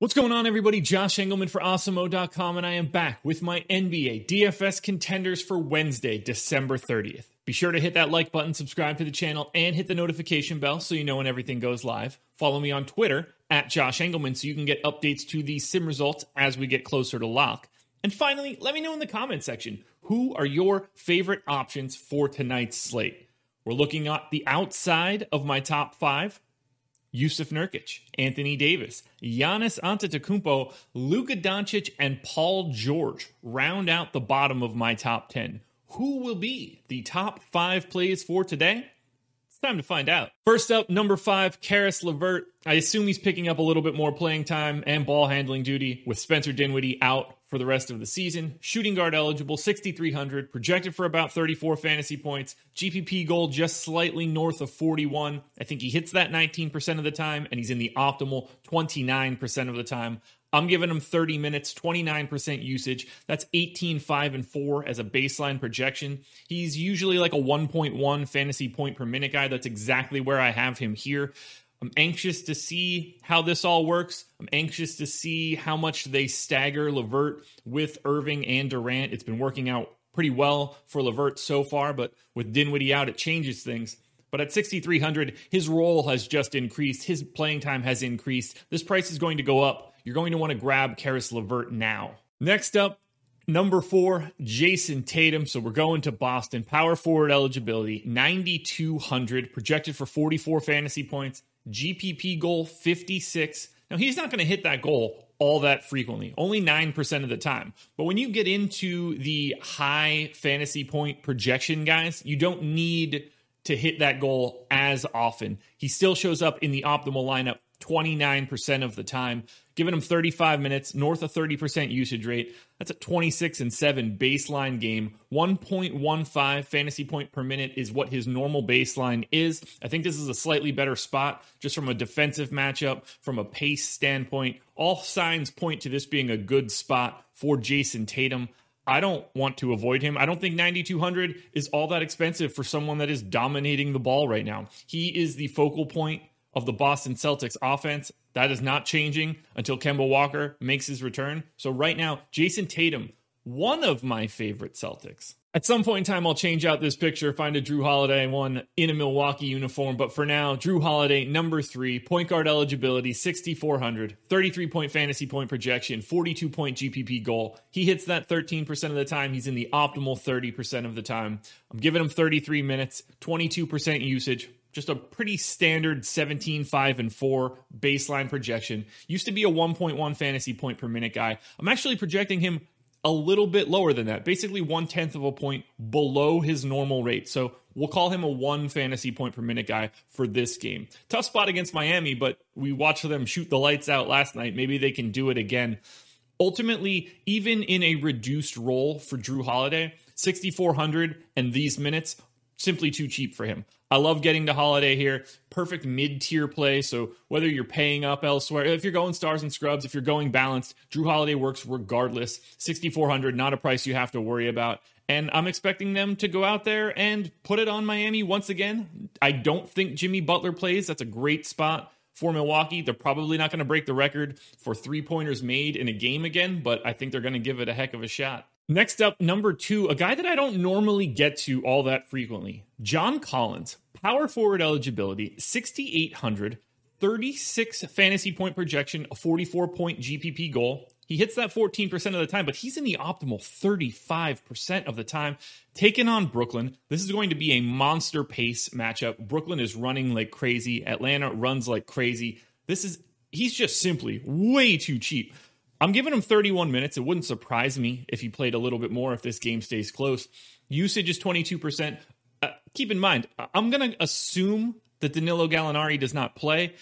What's going on, everybody? Josh Engelman for AwesomeO.com, and I am back with my NBA DFS contenders for Wednesday, December 30th. Be sure to hit that like button, subscribe to the channel, and hit the notification bell so you know when everything goes live. Follow me on Twitter, @Josh Engelman, so you can get updates to the sim results as we get closer to lock. And finally, let me know in the comment section, who are your favorite options for tonight's slate? We're looking at the outside of my top five. Yusuf Nurkic, Anthony Davis, Giannis Antetokounmpo, Luka Doncic, and Paul George round out the bottom of my top 10. Who will be the top five plays for today? It's time to find out. First up, number five, Caris LeVert. I assume he's picking up a little bit more playing time and ball handling duty with Spencer Dinwiddie out for the rest of the season. Shooting guard eligible, 6,300, projected for about 34 fantasy points. GPP goal just slightly north of 41. I think he hits that 19% of the time, and he's in the optimal 29% of the time. I'm giving him 30 minutes, 29% usage. That's 18, 5, and 4 as a baseline projection. He's usually like a 1.1 fantasy point per minute guy. That's exactly where I have him here. I'm anxious to see how this all works. I'm anxious to see how much they stagger LeVert with Irving and Durant. It's been working out pretty well for LeVert so far, but with Dinwiddie out, it changes things. But at 6,300, his role has just increased. His playing time has increased. This price is going to go up. You're going to want to grab Caris LeVert now. Next up, number four, Jason Tatum. So we're going to Boston. Power forward eligibility, 9,200, projected for 44 fantasy points. GPP goal, 56. Now, he's not going to hit that goal all that frequently, only 9% of the time. But when you get into the high fantasy point projection guys, you don't need to hit that goal as often. He still shows up in the optimal lineup 29% of the time, giving him 35 minutes, north of 30% usage rate. That's a 26 and 7 baseline game. 1.15 fantasy point per minute is what his normal baseline is. I think this is a slightly better spot just from a defensive matchup, from a pace standpoint. All signs point to this being a good spot for Jason Tatum. I don't want to avoid him. I don't think 9,200 is all that expensive for someone that is dominating the ball right now. He is the focal point of the Boston Celtics offense. That is not changing until Kemba Walker makes his return. So right now, Jason Tatum, one of my favorite Celtics. At some point in time, I'll change out this picture, find a Jrue Holiday one in a Milwaukee uniform. But for now, Jrue Holiday, number three, point guard eligibility, 6,400, 33-point fantasy point projection, 42-point GPP goal. He hits that 13% of the time. He's in the optimal 30% of the time. I'm giving him 33 minutes, 22% usage. Just a pretty standard 17, 5, and 4 baseline projection. Used to be a 1.1 fantasy point per minute guy. I'm actually projecting him a little bit lower than that, basically 1/10 of a point below his normal rate. So we'll call him a 1 fantasy point per minute guy for this game. Tough spot against Miami, but we watched them shoot the lights out last night. Maybe they can do it again. Ultimately, even in a reduced role for Jrue Holiday, 6,400 and these minutes, simply too cheap for him. I love getting to Holiday here. Perfect mid-tier play. So whether you're paying up elsewhere, if you're going stars and scrubs, if you're going balanced, Jrue Holiday works regardless. 6,400, not a price you have to worry about. And I'm expecting them to go out there and put it on Miami once again. I don't think Jimmy Butler plays. That's a great spot for Milwaukee. They're probably not going to break the record for three-pointers made in a game again, but I think they're going to give it a heck of a shot. Next up, number two, a guy that I don't normally get to all that frequently. John Collins, power forward eligibility, 6,800, 36 fantasy point projection, a 44-point GPP goal. He hits that 14% of the time, but he's in the optimal 35% of the time. Taking on Brooklyn, this is going to be a monster pace matchup. Brooklyn is running like crazy. Atlanta runs like crazy. He's just simply way too cheap. I'm giving him 31 minutes. It wouldn't surprise me if he played a little bit more if this game stays close. Usage is 22%. Keep in mind, I'm going to assume that Danilo Gallinari does not play.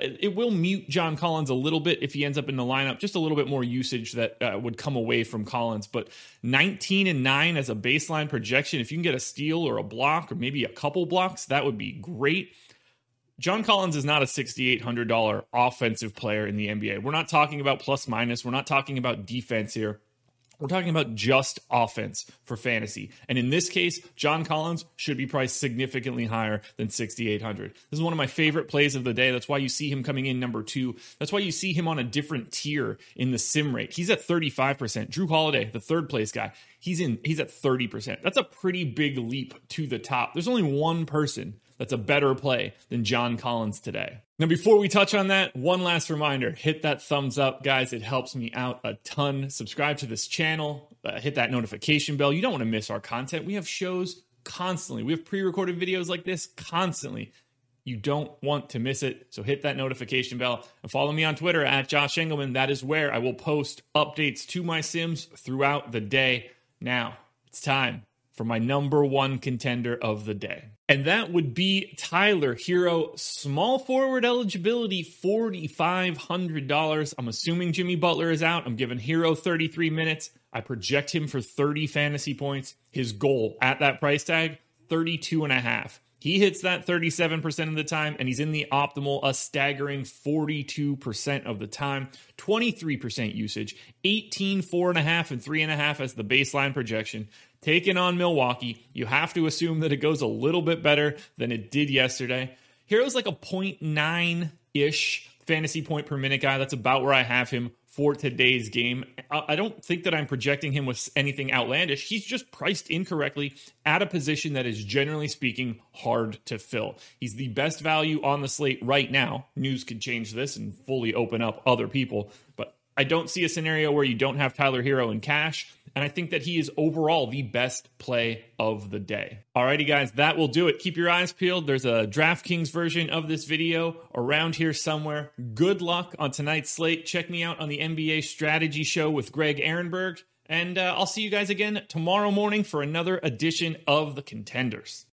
It will mute John Collins a little bit if he ends up in the lineup, just a little bit more usage that would come away from Collins. But 19 and 9 as a baseline projection, if you can get a steal or a block or maybe a couple blocks, that would be great. John Collins is not a $6,800 offensive player in the NBA. We're not talking about plus minus. We're not talking about defense here. We're talking about just offense for fantasy. And in this case, John Collins should be priced significantly higher than $6,800. This is one of my favorite plays of the day. That's why you see him coming in number two. That's why you see him on a different tier in the sim rate. He's at 35%. Jrue Holiday, the third place guy, he's at 30%. That's a pretty big leap to the top. There's only one person that's a better play than John Collins today. Now, before we touch on that, one last reminder, hit that thumbs up, guys. It helps me out a ton. Subscribe to this channel, hit that notification bell. You don't want to miss our content. We have shows constantly. We have pre-recorded videos like this constantly. You don't want to miss it. So hit that notification bell and follow me on Twitter at Josh Engelman. That is where I will post updates to my sims throughout the day. Now it's time for my number one contender of the day. And that would be Tyler Herro, small forward eligibility, $4,500. I'm assuming Jimmy Butler is out. I'm giving Herro 33 minutes. I project him for 30 fantasy points. His goal at that price tag, 32.5. He hits that 37% of the time, and he's in the optimal a staggering 42% of the time, 23% usage, 18, 4.5, and 3.5 as the baseline projection. Taking on Milwaukee, you have to assume that it goes a little bit better than it did yesterday. Hero's like a 0.9-ish fantasy point per minute guy. That's about where I have him for today's game. I don't think that I'm projecting him with anything outlandish. He's just priced incorrectly at a position that is, generally speaking, hard to fill. He's the best value on the slate right now. News could change this and fully open up other people, but I don't see a scenario where you don't have Tyler Herro in cash, and I think that he is overall the best play of the day. Alrighty, guys, that will do it. Keep your eyes peeled. There's a DraftKings version of this video around here somewhere. Good luck on tonight's slate. Check me out on the NBA Strategy Show with Greg Ehrenberg, and I'll see you guys again tomorrow morning for another edition of The Contenders.